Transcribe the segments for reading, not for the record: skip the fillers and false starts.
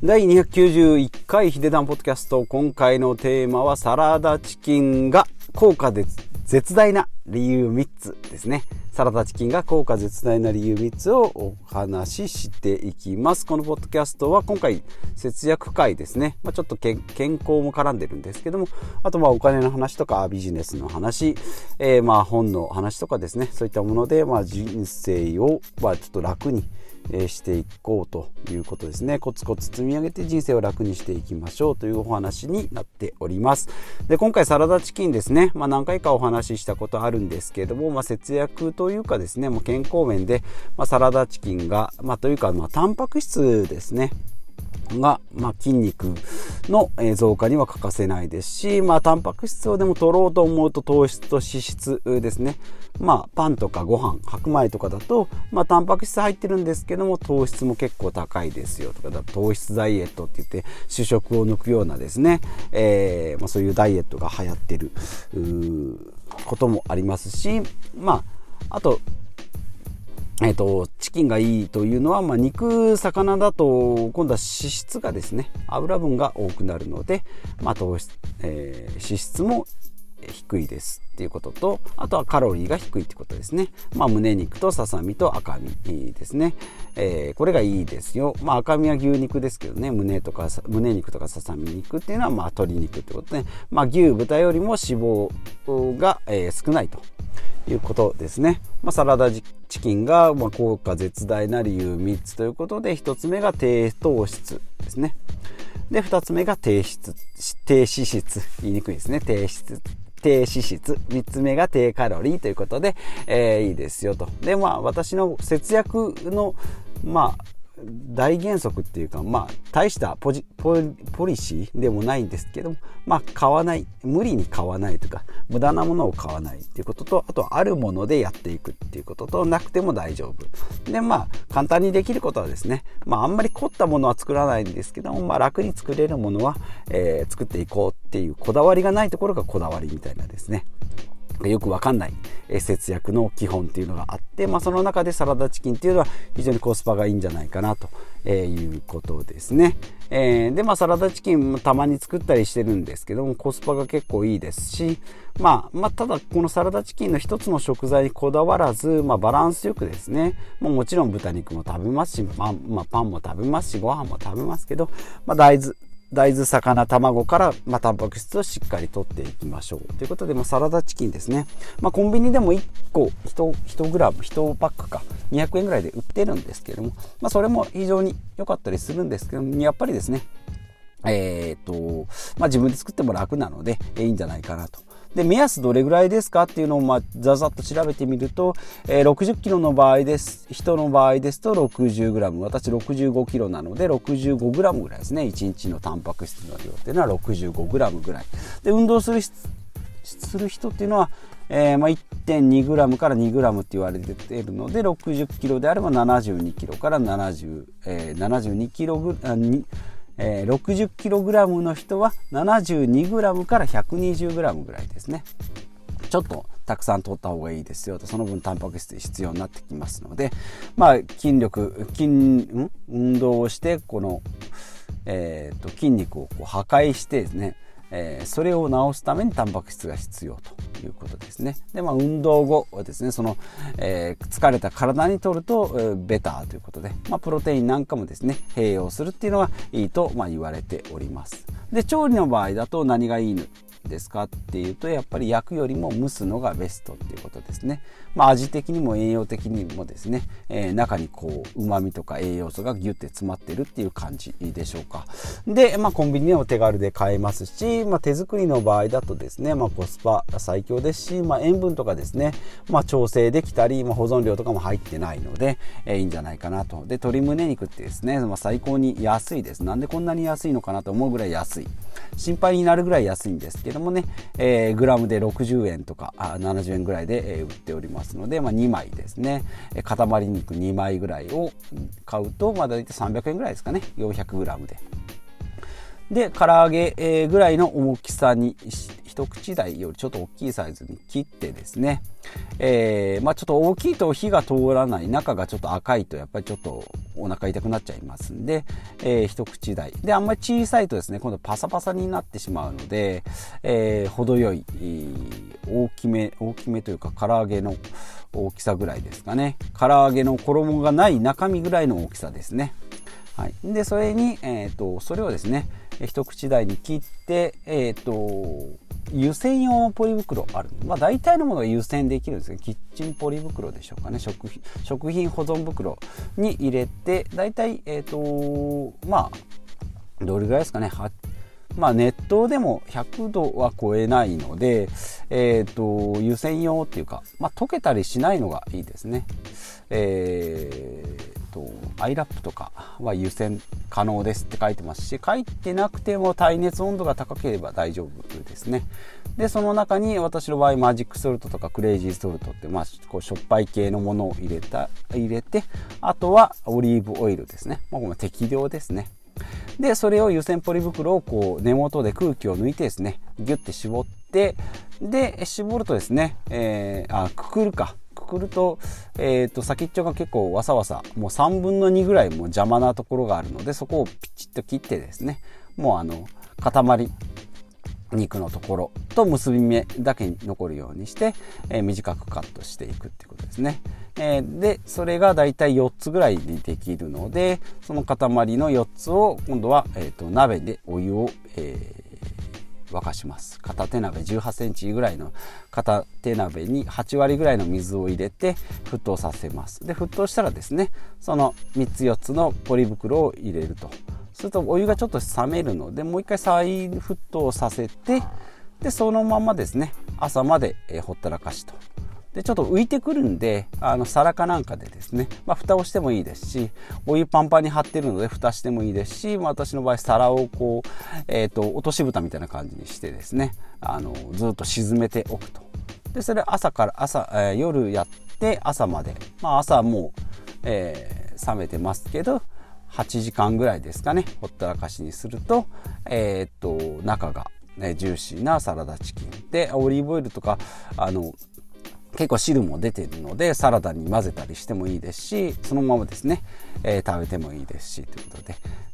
第291回ヒデダンポッドキャスト、今回のテーマはサラダチキンが効果で絶大な理由3つですね。サラダチキンが効果絶大な理由3つをお話ししていきます。このポッドキャストは今回節約会ですね、ちょっと健康も絡んでるんですけども、あとお金の話とかビジネスの話、本の話とかですね、そういったもので人生をちょっと楽にしていこうということですね。コツコツ積み上げて人生を楽にしていきましょうというお話になっております。で、今回サラダチキンですね、何回かお話ししたことあるんですけれども、節約というかですね、健康面で、サラダチキンが、というか、タンパク質ですねが、筋肉の増加には欠かせないですし、タンパク質をでも取ろうと思うと糖質と脂質ですね、パンとかご飯、白米とかだと、タンパク質入ってるんですけども糖質も結構高いですよとか、糖質ダイエットって言って主食を抜くようなですね、そういうダイエットが流行ってることもありますし、あとチキンがいいというのは、肉、魚だと今度は脂質がですね、油分が多くなるので、脂質も低いですっていうことと、あとはカロリーが低いってことですね。胸肉とささみと赤身ですね、これがいいですよ。赤身は牛肉ですけどね、胸肉とかささみ肉っていうのは鶏肉ってことで、牛豚よりも脂肪が、少ないということですね。サラダチキンが効果絶大な理由3つということで、1つ目が低糖質ですね。で、2つ目が低脂質、3つ目が低カロリーということで、いいですよと。で、私の節約の大原則っていうか、大したポリシーでもないんですけども、買わない、無理に買わないとか無駄なものを買わないっていうことと、あとあるものでやっていくっていうことと、なくても大丈夫で、簡単にできることはですね、あんまり凝ったものは作らないんですけども、楽に作れるものは、作っていこうっていう、こだわりがないところがこだわりみたいなですね、よくわかんない節約の基本っていうのがあって、その中でサラダチキンっていうのは非常にコスパがいいんじゃないかなということですね。で、サラダチキンもたまに作ったりしてるんですけども、コスパが結構いいですし、ただこのサラダチキンの一つの食材にこだわらず、バランスよくですね、もちろん豚肉も食べますし、パンも食べますし、ご飯も食べますけど、大豆、魚、卵から、タンパク質をしっかりとっていきましょうということで、サラダチキンですね、コンビニでも1パックか200円ぐらいで売ってるんですけれども、それも非常に良かったりするんですけども、やっぱりですね、自分で作っても楽なのでいいんじゃないかなと。で、目安どれぐらいですかっていうのをざざっと調べてみると、60キロの場合です、人の場合ですと60グラム、私65キロなので65グラムぐらいですね。1日のタンパク質の量っていうのは65グラムぐらいで、運動する人っていうのは、1.2 グラムから2グラムって言われているので、60キロであれば72キロから72キロぐらい、60kg の人は 72g から 120g ぐらいですね。ちょっとたくさん取った方がいいですよと。その分タンパク質必要になってきますので、運動をして筋肉を破壊してですね、それを治すためにタンパク質が必要ということですね。で、運動後はですね、疲れた体にとると、ベターということで、プロテインなんかもですね、併用するっていうのがいいと、言われております。で、調理の場合だと何がいいのですかっていうと、やっぱり焼くよりも蒸すのがベストっていうことですね。味的にも栄養的にもですね、中に旨味とか栄養素がギュッて詰まってるっていう感じでしょうか。で、コンビニでも手軽で買えますし、手作りの場合だとですね、コスパ最強ですし、塩分とかですね、調整できたり、保存量とかも入ってないので、いいんじゃないかなと。で、鶏胸肉ってですね、最高に安いです。なんでこんなに安いのかなと思うぐらい安い、心配になるぐらい安いんですけどもね、グラムで60円とか70円ぐらいで、売っておりますので、2枚ですね、塊肉2枚ぐらいを買うと、だいたい300円ぐらいですかね、400グラムで。で唐揚げぐらいの大きさに一口大よりちょっと大きいサイズに切ってですね、ちょっと大きいと火が通らない、中がちょっと赤いとやっぱりちょっとお腹痛くなっちゃいますんで、一口大で、あんまり小さいとですね今度パサパサになってしまうので、程よい大きめというか唐揚げの大きさぐらいですかね。唐揚げの衣がない中身ぐらいの大きさですね。はい、でそれに、それをですね一口大に切って、湯煎用のポリ袋ある、大体のものが湯煎できるんですけど、キッチンポリ袋でしょうかね、食品保存袋に入れて、大体、どれぐらいですかね、熱湯でも100度は超えないので、湯煎用っていうか、溶けたりしないのがいいですね。アイラップとかは湯煎可能ですって書いてますし、書いてなくても耐熱温度が高ければ大丈夫ですね。でその中に私の場合マジックソルトとかクレイジーソルトって、しょっぱい系のものを入れて、あとはオリーブオイルですね、これ適量ですね。でそれを湯煎ポリ袋をこう根元で空気を抜いてですねギュッて絞って、で絞るとですね、くくると、先っちょが結構わさわさ、もう3分の2ぐらいもう邪魔なところがあるので、そこをピチッと切ってですね、もう塊肉のところと結び目だけに残るようにして、短くカットしていくっていうことですね。でそれがだいたい4つぐらいにできるので、その塊の4つを今度は、鍋でお湯を、沸かします。片手鍋18センチぐらいの片手鍋に8割ぐらいの水を入れて沸騰させます。で沸騰したらですね、その3つ4つのポリ袋を入れると、するとお湯がちょっと冷めるので、もう一回再沸騰させて、でそのままですね朝まで、ほったらかしと。でちょっと浮いてくるんで、皿かなんかでですね、蓋をしてもいいですし、お湯パンパンに張ってるので蓋してもいいですし、私の場合皿をこう、落とし蓋みたいな感じにしてですね、ずっと沈めておくと。でそれ夜やって朝まで、朝もう、冷めてますけど8時間ぐらいですかね、ほったらかしにすると、中が、ジューシーなサラダチキンで、オリーブオイルとか結構汁も出てるのでサラダに混ぜたりしてもいいですし、そのままですね、食べてもいいですしというこ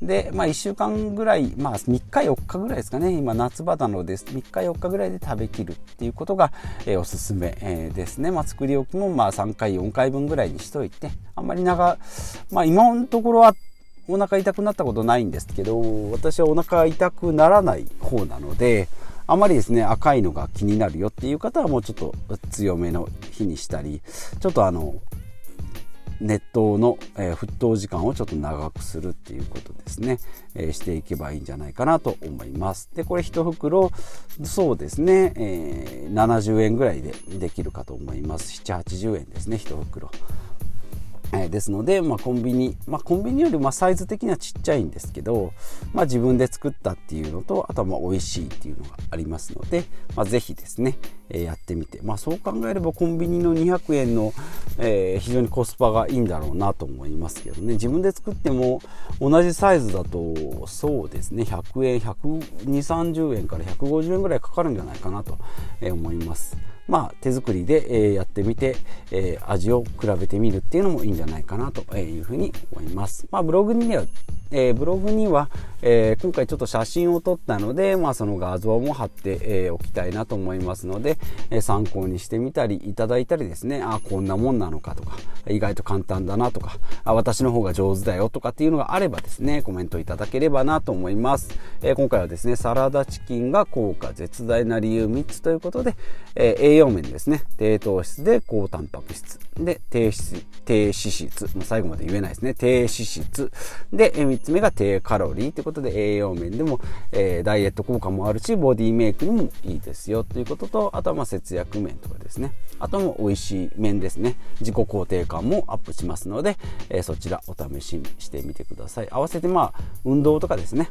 とで、1週間ぐらい、3日4日ぐらいですかね、今夏場なので3日4日ぐらいで食べきるっていうことが、おすすめ、ですね。作り置きも3回4回分ぐらいにしといて、あんまり今のところはお腹痛くなったことないんですけど、私はお腹痛くならない方なので、あまりですね赤いのが気になるよっていう方はもうちょっと強めの火にしたり、ちょっと熱湯の、沸騰時間をちょっと長くするっていうことですね、していけばいいんじゃないかなと思います。でこれ1袋そうですね、70円ぐらいでできるかと思います。7、80円ですね1袋、ですので、コンビニよりサイズ的にはちっちゃいんですけど、自分で作ったっていうのと、あとは美味しいっていうのがありますので、ぜひですね、やってみて、そう考えればコンビニの200円の、非常にコスパがいいんだろうなと思いますけどね。自分で作っても同じサイズだとそうですね100円120、30円から150円ぐらいかかるんじゃないかなと思います。手作りで、やってみて、味を比べてみるっていうのもいいんじゃないかなというふうに思います。ブログには、今回ちょっと写真を撮ったので、その画像も貼って、おきたいなと思いますので、参考にしてみたりいただいたりですね、こんなもんなのかとか、意外と簡単だなとか、私の方が上手だよとかっていうのがあればですねコメントいただければなと思います。今回はですねサラダチキンが効果絶大な理由3つということで、栄養面ですね、低糖質で高タンパク質で低脂質、最後まで言えないですね、低脂質で3つ目が低カロリーということで、栄養面でも、ダイエット効果もあるしボディメイクにもいいですよということと、あとは節約面とかですね、あとも美味しい面ですね、自己肯定感もアップしますので、そちらお試ししてみてください。合わせて運動とかですね、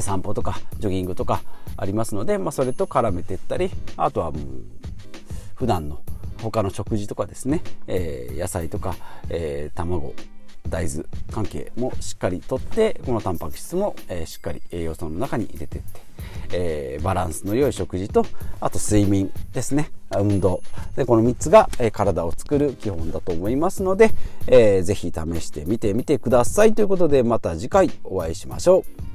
散歩とかジョギングとかありますので、それと絡めていったり、あとはもう普段の他の食事とかですね、野菜とか、卵大豆関係もしっかりとって、このタンパク質もしっかり栄養素の中に入れていって、バランスの良い食事と、あと睡眠ですね、運動で、この3つが体を作る基本だと思いますので、ぜひ試してみてください。ということで、また次回お会いしましょう。